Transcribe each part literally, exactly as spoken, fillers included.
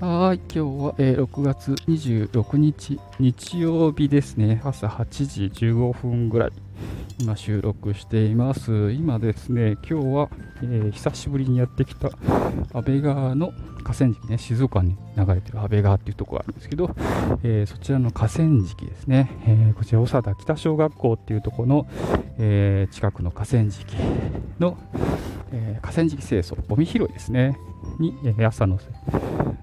はい、今日は、えー、ろくがつにじゅうろくにち日曜日ですね。朝はちじじゅうごふんぐらい今収録しています。今ですね、今日は、えー、久しぶりにやってきた安倍川の河川敷ね、静岡に流れてる安倍川っていうところがあるんですけど、えー、そちらの河川敷ですね、えー、こちら長田北小学校っていうところの、えー、近くの河川敷の、えー、河川敷清掃ゴミ拾いですねに、えー、朝の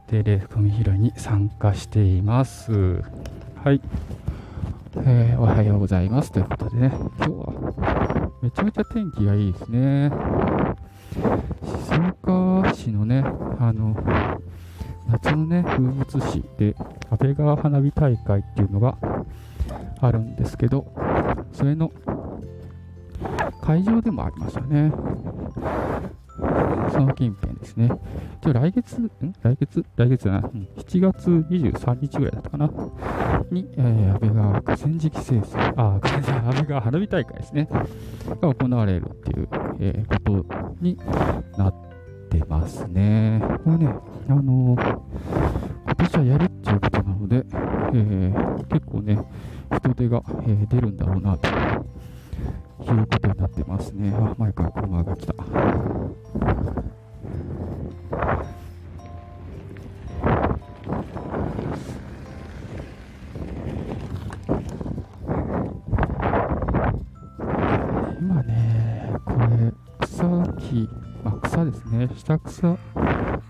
定例ゴミ拾いに参加しています。はい、えー、おはようございますということでね、今日はめちゃめちゃ天気がいいですね。静岡市のね、あの夏のね風物詩で安倍川花火大会っていうのがあるんですけど、それの会場でもありましたね。その近辺ですね。じゃあ来月、ん来月来月じゃない、うん、しちがつにじゅうさんにちぐらいだったかなに、えー、安倍川河川敷清掃、あ、安倍川花火大会ですねが行われるっていう、えー、ことになってますね。これね、あのー、今年はやるっていうことなので、えー、結構ね人手が、えー、出るんだろうなということになってますね。あ、前から車が来た。今ね、これ草木、まあ、草ですね、下草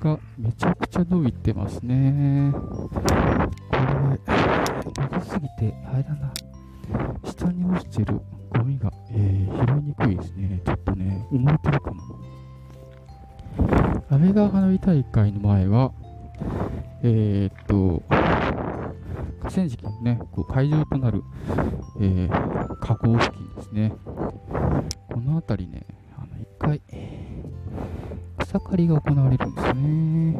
がめちゃくちゃ伸びてますね。これ長すぎてあれだな、下に落ちてるゴミが、えー、拾いにくいですね。ちょっとね埋もれてるかも。安倍川花火大会の前はえー、っと河川敷のねこう会場となる、えー、河口付近ですね。この辺りね、あの一回草刈りが行われるんですね。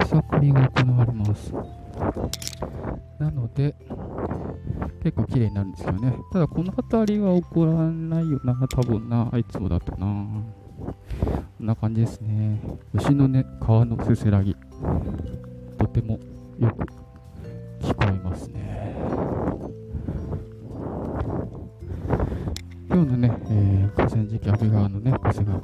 草刈りが行われます。なので結構綺麗になるんですよね。ただこの辺りは起こらないよな、多分な、あいつもだったな。こんな感じですね。牛のね川のせせらぎ、とてもよく聞こえますね。今日のね、えー、河川敷安倍川のね河川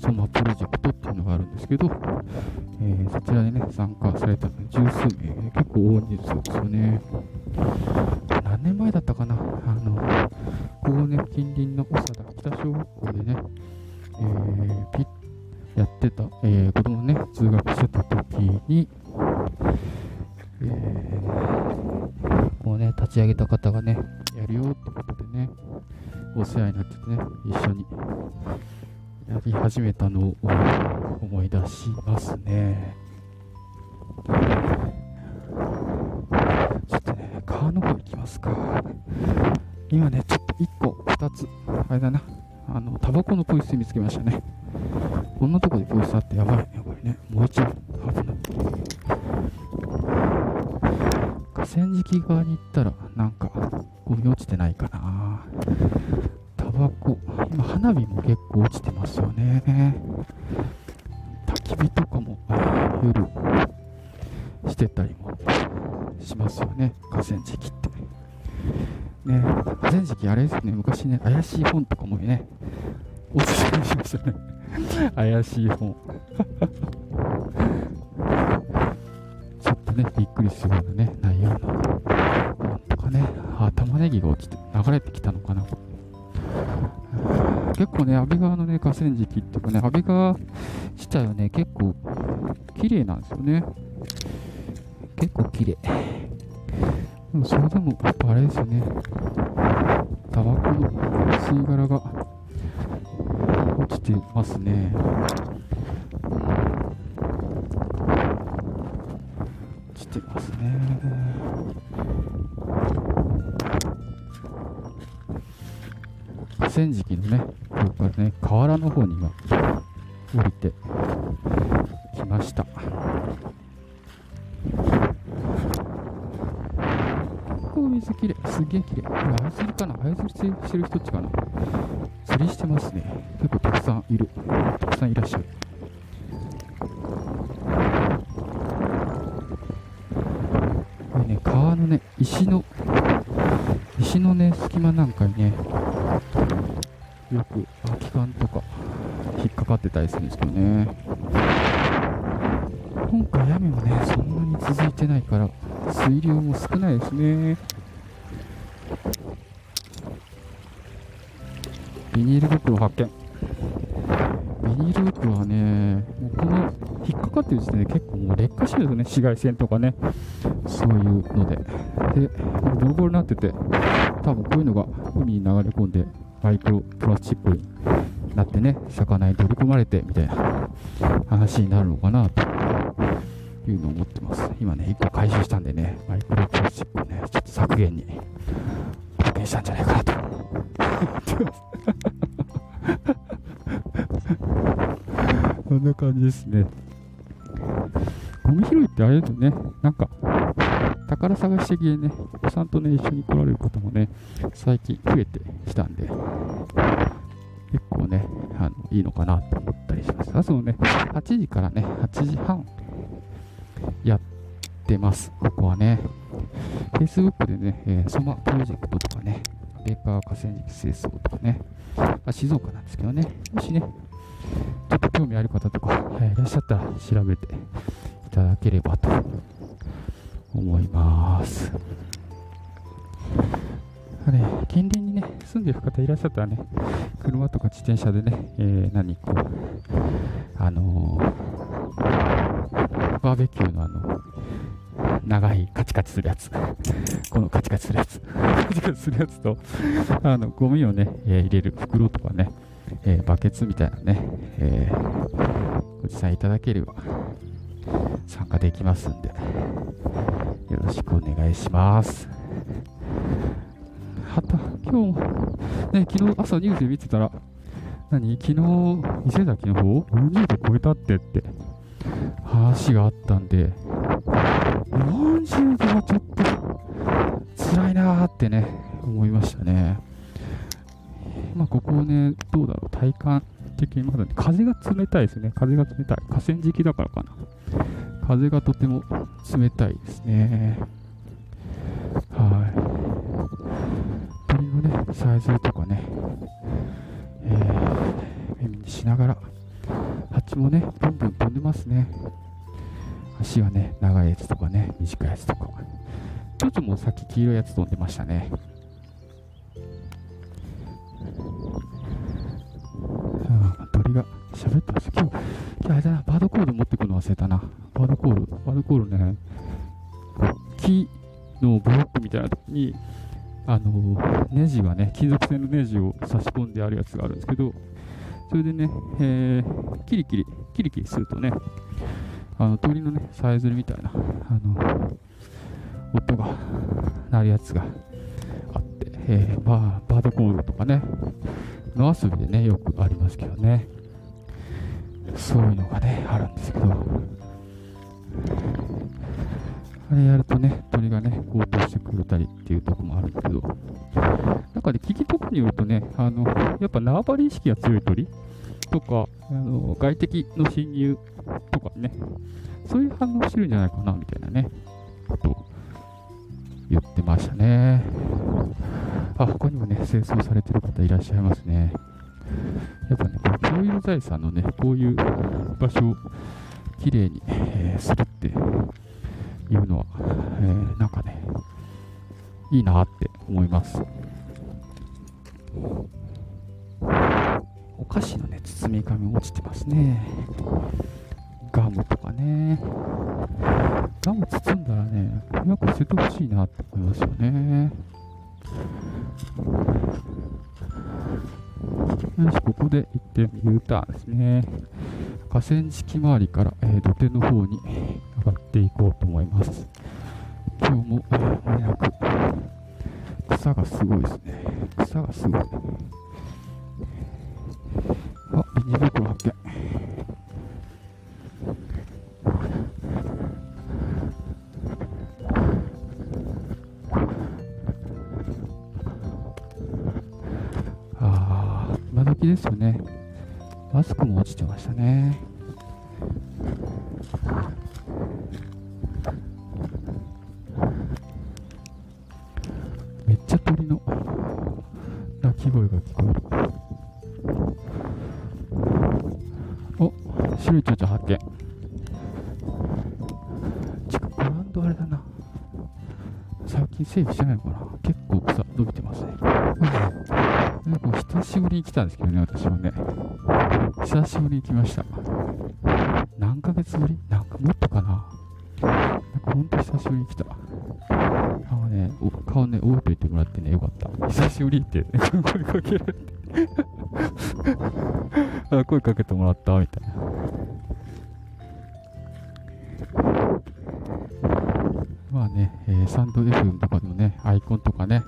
ソマプロジェクトっていうのがあるんですけど、えー、そちらでね参加されたので十数名、結構大人数ですよね。何年前だったかな、あのここね近隣の長田北小学校でね、えー、ピッやってた、えー、子供ね通学してた時に、えー、こうね立ち上げた方がねやるよってことでねお世話になっててね、一緒にやり始めたのを思い出しますね。ちょっとね川の方行きますか。今ねちょっといっこふたつあれだな、あのタバコのポイ捨て見つけましたね。こんなとこでポイ捨てあってやばいね、これね。もう一度危ない。河川敷側に行ったらなんかゴミ落ちてないかな。タバコ、今花火も結構落ちてますよね。焚き火とかも夜してたりもしますよね、河川敷ってね。河川敷あれですね、昔ね怪しい本とかもねおすすめしましたね怪しい本ちょっとねびっくりするようなね内容の本とかね。あ、玉ねぎが落ちて流れてきたのかな。結構ね安倍川のね河川敷っていうかね、安倍川自体はね結構綺麗なんですよね。結構綺麗。でもそれでもやっぱあれですよね、タバコの吸い殻が落ちてますね。落ちてますね。河川敷のね、ここからね、河原の方に今降りてきました。水きれい、すげえきれい。あや釣りかな、あや釣りしてる人っちかな。釣りしてますね。結構たくさんいる、たくさんいらっしゃる。ね、石の石のね、隙間なんかにね、よく空き缶とか引っかかってたりするんですけどね。今回雨もね、そんなに続いてないから水流も少ないですね。ビニール袋発見。ビニール袋はね、もうこの引っかかってる時点で結構もう劣化してるんですね、紫外線とかね、そういうので。で、ボロボロになってて、多分こういうのが海に流れ込んで、マイクロプラスチックになってね、魚に取り込まれてみたいな話になるのかなというのを思ってます。今ね、いっこ回収したんでね、マイクロプラスチックをね、ちょっと削減に貢献したんじゃないかなと思ってます。そんな感じですね。ゴミ拾いってあれだよね、なんか宝探し的にね、お子さんとね一緒に来られる方もね最近増えてきたんで、結構ねあのいいのかなと思ったりします。朝のねはちじからねはちじはんやってます。ここはね Facebook でね、えー、ソマプロジェクトとかね、ペーパー河川敷清掃とかね、あ、静岡なんですけどね、もしねちょっと興味ある方とか、えー、いらっしゃったら調べていただければと思います。ね、近隣にね住んでる方いらっしゃったらね、車とか自転車でね、えー、何こうあのー、バーベキューのあの長いカチカチするやつこのカチカチするやつカチカチするやつとあのゴミをね、えー、入れる袋とかね。えー、バケツみたいなね、えー、ご持参いただければ参加できますんで、よろしくお願いします。はた、今日、ね、昨日朝ニュースで見てたら、何、昨日、伊勢崎の方、よんじゅうど超えたってって話があったんで、よんじゅうどはちょっと辛いなーってね、思いましたね。まあここね、どうだろう、体感的にまだ、ね、風が冷たいですね、風が冷たい、河川敷だからかな、風がとても冷たいですね。はい、鳥のね、さえずりとかね、えー、耳にしながら、蜂もね、ブンブン飛んでますね、足はね、長いやつとかね、短いやつとか、ちょっともうさっき黄色いやつ飛んでましたね。鳥が喋ってます。今日、今日あれだな、バードコール持ってくの忘れたな。バードコール、バードコールね、木のブロックみたいなとこに、あのネジがね、金属製のネジを差し込んであるやつがあるんですけど、それでね、えー、キリキリ、キリキリするとね、あの鳥のね、さえずりみたいな、あの音が鳴るやつがあって、えー、まあ、バードコールとかね、野遊びでね、よくありますけどね、そういうのがね、あるんですけど、あれやるとね、鳥がね、応答してくれたりっていうところもあるんですけど、なんかね、聞きとこによるとね、あのやっぱ縄張り意識が強い鳥とか、あの外敵の侵入とかね、そういう反応してるんじゃないかなみたいなね、ことを言ってましたね。あ、他にもね、清掃されてる方いらっしゃいますね。やっぱね、共有財産のね、こういう場所をきれいに、えー、するっていうのは、えー、なんかね、いいなって思います。お菓子のね、包み紙落ちてますね。ガムとかね。ガム包んだらね、うまく捨ててほしいなって思いますよね。よし、ここで一点 U ターンですね。河川敷周りから、えー、土手の方に上がっていこうと思います。今日も早、ね、く草がすごいですね。草がすごい。あ、ビニール袋発見。ですよね。マスクも落ちてましたね。き声が聞こえる。お、白い蝶々発見。ちくブランドあれだな、最近セーフしてないのかな。結構草伸びてますね。なんか久しぶりに来たんですけどね、私はね。久しぶりに来ました。何ヶ月ぶり？なんかもっとかな。なんかほんと久しぶりに来た。顔ね、顔ね、覚えといてもらってね、よかった。久しぶりって、声かけられてあ。声かけてもらったみたいな。まあね、えー、スタンド エフエム とかのね、アイコンとかね、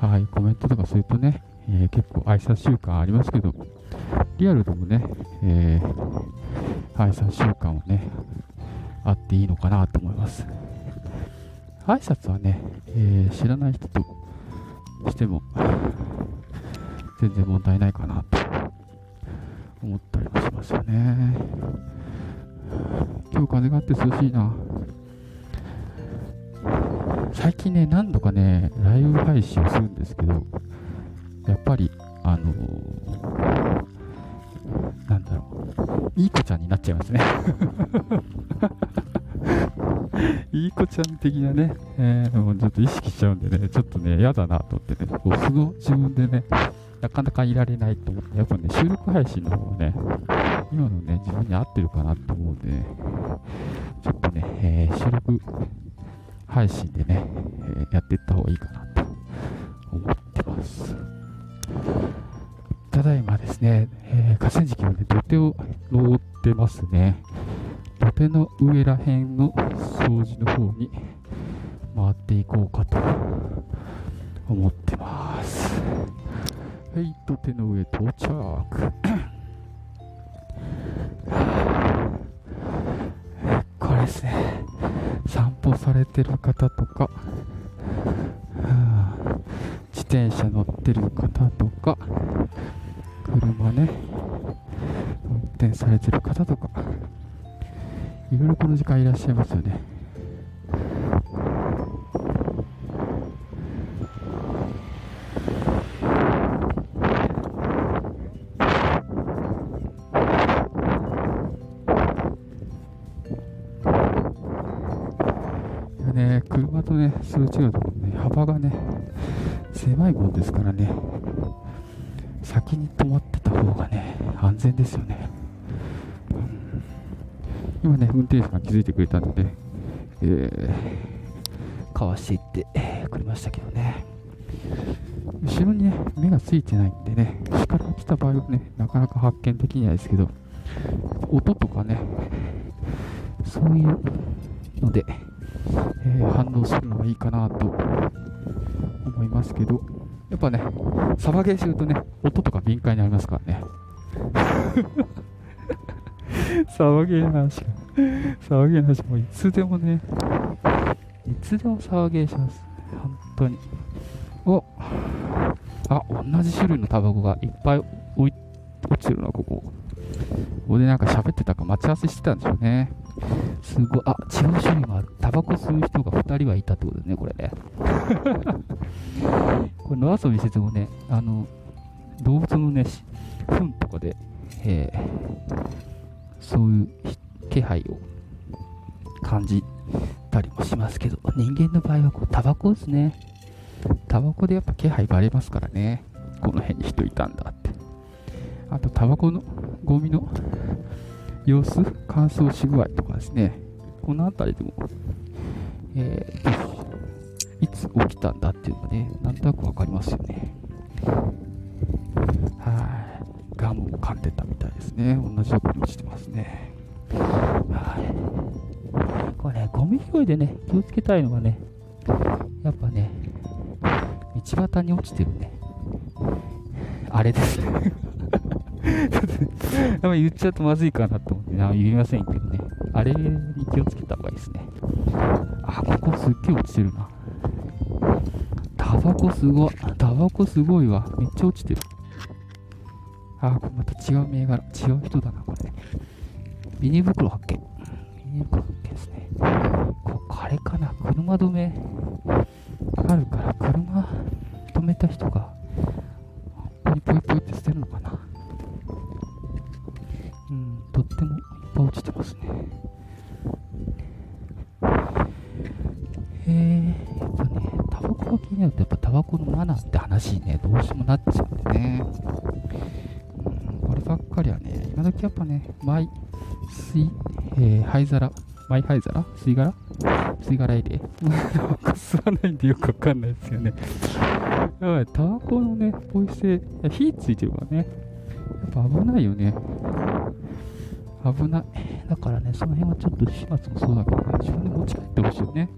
はい、コメントとかするとね、えー、結構挨拶習慣ありますけど、リアルでもね、えー、挨拶習慣もね、あっていいのかなと思います。挨拶はね、えー、知らない人としても全然問題ないかなと思ったりもしますよね。今日風があって涼しいな。最近ね、何度かね、ライブ配信をするんですけど、やっぱり、あのー、なんだろう、いい子ちゃんになっちゃいますね。いい子ちゃん的なね、えー、もうちょっと意識しちゃうんでね、ちょっとね、やだなと思ってね、こう素の自分でね、なかなかいられないと思って、やっぱね、収録配信の方がね、今のね、自分に合ってるかなと思うんでね、ちょっとね、えー、収録配信でね、えー、やっていった方がいいかなと思ってます。ただいまですね、えー、河川敷はね、土手を登ってますね。土手の上らへんの掃除の方に回っていこうかと思ってます。はい、土手の上到着。これですね、散歩されてる方とか、自転車乗ってる方とか、車ね運転されてる方とか、いろいろこの時間いらっしゃいますよね。ね、車とね、すれ違うところね、幅がね、狭いもんですからね、先に止まってた方がね、安全ですよね。今ね、運転手さん気づいてくれたので、えー、かわしていってくれましたけどね。後ろにね、目がついてないんでね、下から来た場合はね、なかなか発見できないですけど、音とかね、そういうので、えー、反応するのがいいかなと思いますけど、やっぱね、サバゲーするとね、音とか敏感になりますからね。騒げな話が、騒げな話もいつでもね、いつでも騒げします。本当に。お、あ、同じ種類のタバコがいっぱい落ちてるな、ここ。ここでなんか喋ってたか、待ち合わせしてたんでしょうね。すごい、あ、違う種類もある。タバコ吸う人がふたりはいたってことですね、これね。これ、野遊びしててもね、あの、動物のね、糞とかで、えーそういう気配を感じたりもしますけど、人間の場合はこうタバコですね。タバコでやっぱ気配バレますからね。この辺に人いたんだって。あとタバコのゴミの様子、乾燥し具合とかですね、この辺りでも、えー、いつ起きたんだっていうのがね、なんとなく分かりますよね。はい、ガムを噛んでたみたいですね。同じように落ちてますね。はい、これね、ゴミ拾いでね、気をつけたいのがね、やっぱね、道端に落ちてるね、あれですね。言っちゃうとまずいかなと思って、言いませんけどね、あれに気をつけた方がいいですね。あ、ここすっげえ落ちてるな。タバコすごい、タバコすごいわ。めっちゃ落ちてる。あ、これまた違う銘柄、違う人だな、これね。ビニ袋発見。ビニ袋発見ですね。ここ、あれかな、車止めあるから、車止めた人が、ぷいぷいぷいって捨てるのかな。うん、とってもいっぱい落ちてますね。えー、やっぱね、タバコが気になると、やっぱタバコのマナーって話にね、どうしてもなっちゃうんでね。うん、こればっかりはね、今時やっぱね、マイ、水、えー、灰皿、マイ灰皿、吸い殻吸い殻入れ吸わないんでよくわかんないですよね。やばい、タバコのね、ポイ捨て、火ついてるからね、やっぱ危ないよね。危ない。だからね、その辺はちょっと始末もそうだけど、ね、自分で持ち帰ってほしいよね。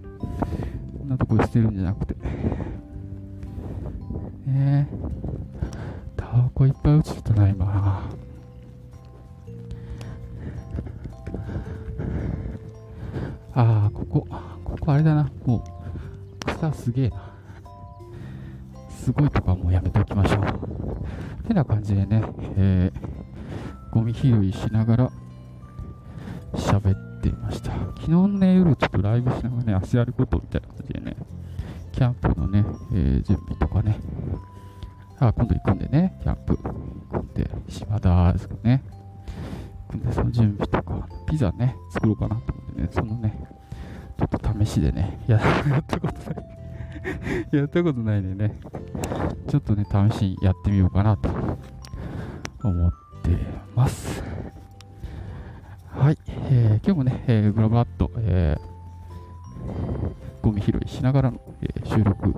こんなとこに捨てるんじゃなくて。ねえ、タバコいっぱい落ちてたな、今。ああ、ここ、ここあれだな、もう、草すげえな。すごいとかもうやめておきましょう。てな感じでね、えー、ゴミ拾いしながら喋っていました。昨日の、ね、夜ちょっとライブしながらね、足やることみたいな感じでね、キャンプのね、えー、準備とかね、あ、今度行くんでね、キャンプ行くんで、島田ですかね、行くんで、その準備とか、ピザね、作ろうかなと思ってね、そのね、ちょっと試しでね、やったことない。やったことないんでね、ちょっとね、試しにやってみようかなと思ってます。はい、えー、今日もね、えー、ブラブラっと、えー、ゴミ拾いしながらの、えー、収録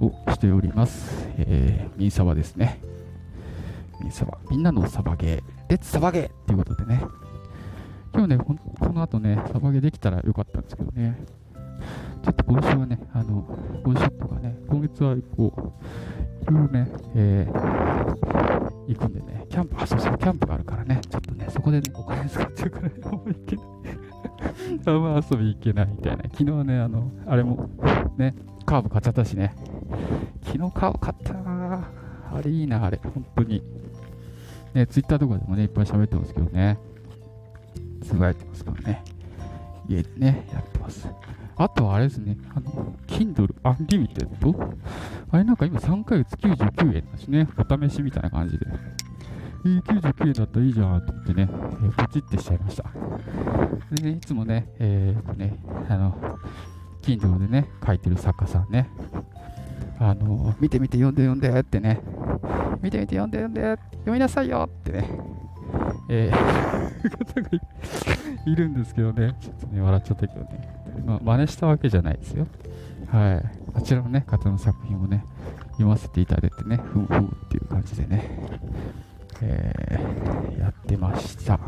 をしております。えー、ミンサバですね。ミンサバ、みんなのサバゲー、レッツサバゲーっていうことでね、今日ね、この後ね、サバゲーできたらよかったんですけどね、ちょっと今週はね、あの、今週とかね、今月はこう、いろいろね、えー、行くんでね、キャンプ、あ、そうそう、キャンプがあるからね、ちょっとね、そこでね、お金使っちゃうから、ね、あんま行けない。あんま遊び行けないみたいな。昨日はね、あの、あれも、ね、カーブ買っちゃったしね、昨日カーブ買ったな、あれいいな、あれ、本当に。ね、ツイッターとかでもね、いっぱい喋ってますけどね、つぶやいてますけどね、家でね、やってます。あとはあれですね、あの、Kindle Unlimited？ あれなんか今さんかげつきゅうじゅうきゅうえんだしね、お試しみたいな感じで。えー、きゅうじゅうきゅうえんだったらいいじゃんと思ってね、えー、ポチってしちゃいました。でね、いつもね、えー、ね、あの、Kindle でね、書いてる作家さんね、あの、見て見て読んで読んでってね、見て見て読んで読んで、読みなさいよってね、えー、いるんですけどね、ちょっとね、笑っちゃったけどね。まあ、真似したわけじゃないですよ。はい。あちらの、ね、方の作品をね、読ませていただいてね、ふむふむっていう感じでね、えー、やってました。は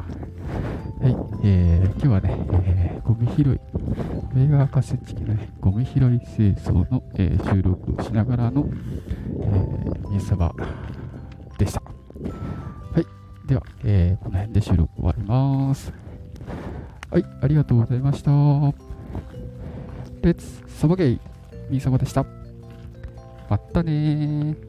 い。えー、今日はね、えー、ゴミ拾い、映画河川敷のね、ゴミ拾い清掃の、えー、収録をしながらの、えー、ミンサバでした。はい。では、えー、この辺で収録終わります。はい、ありがとうございました。レッツサバゲイ、ミンサバでした。まったねー。